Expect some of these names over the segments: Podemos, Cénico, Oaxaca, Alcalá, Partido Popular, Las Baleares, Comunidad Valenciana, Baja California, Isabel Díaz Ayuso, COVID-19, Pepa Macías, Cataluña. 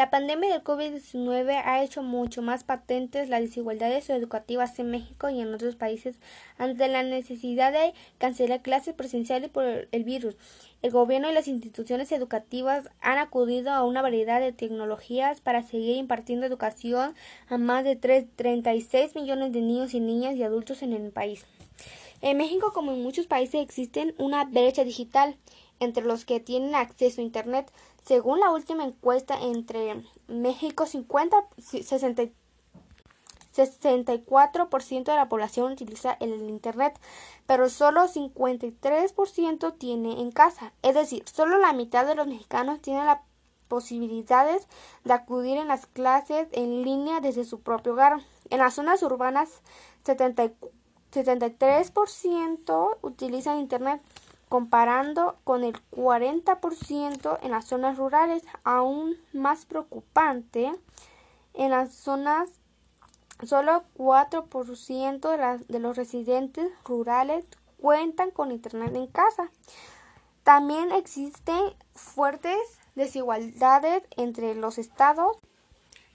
La pandemia del COVID-19 ha hecho mucho más patentes las desigualdades educativas en México y en otros países ante la necesidad de cancelar clases presenciales por el virus. El gobierno y las instituciones educativas han acudido a una variedad de tecnologías para seguir impartiendo educación a más de 36 millones de niños y niñas y adultos en el país. En México, como en muchos países, existe una brecha digital entre los que tienen acceso a Internet. Según la última encuesta entre México, 64% de la población utiliza el Internet, pero solo 53% tiene en casa. Es decir, solo la mitad de los mexicanos tienen las posibilidades de acudir en las clases en línea desde su propio hogar. En las zonas urbanas, 73% utilizan Internet, comparando con el 40% en las zonas rurales. Aún más preocupante, en las zonas solo 4% de los residentes rurales cuentan con Internet en casa. También existen fuertes desigualdades entre los estados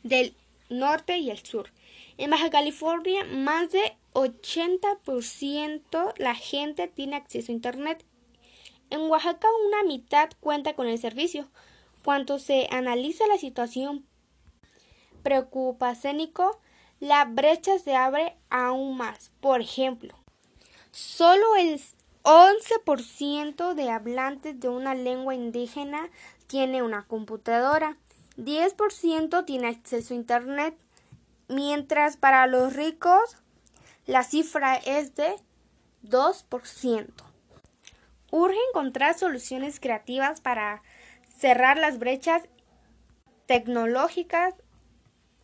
del norte y el sur. En Baja California, más de 80% la gente tiene acceso a Internet. En Oaxaca, una mitad cuenta con el servicio. Cuando se analiza la situación preocupa Cénico, la brecha se abre aún más. Por ejemplo, solo el 11% de hablantes de una lengua indígena tiene una computadora, 10% tiene acceso a Internet, mientras para los ricos la cifra es de 2%. Urge encontrar soluciones creativas para cerrar las brechas tecnológicas.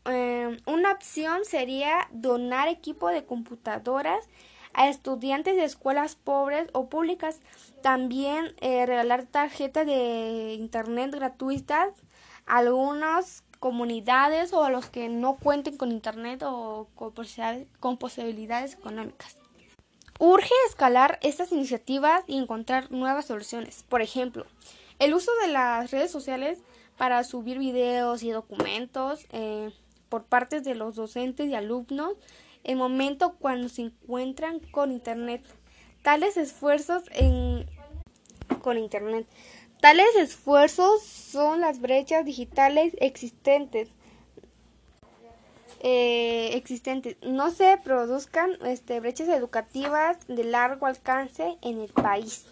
Una opción sería donar equipo de computadoras a estudiantes de escuelas pobres o públicas. También regalar tarjetas de Internet gratuitas a algunas comunidades o a los que no cuenten con Internet o con posibilidades económicas. Urge escalar estas iniciativas y encontrar nuevas soluciones. Por ejemplo, el uso de las redes sociales para subir videos y documentos por parte de los docentes y alumnos en momento cuando se encuentran con Internet. Tales esfuerzos son las brechas digitales existentes. No se produzcan brechas educativas de largo alcance en el país.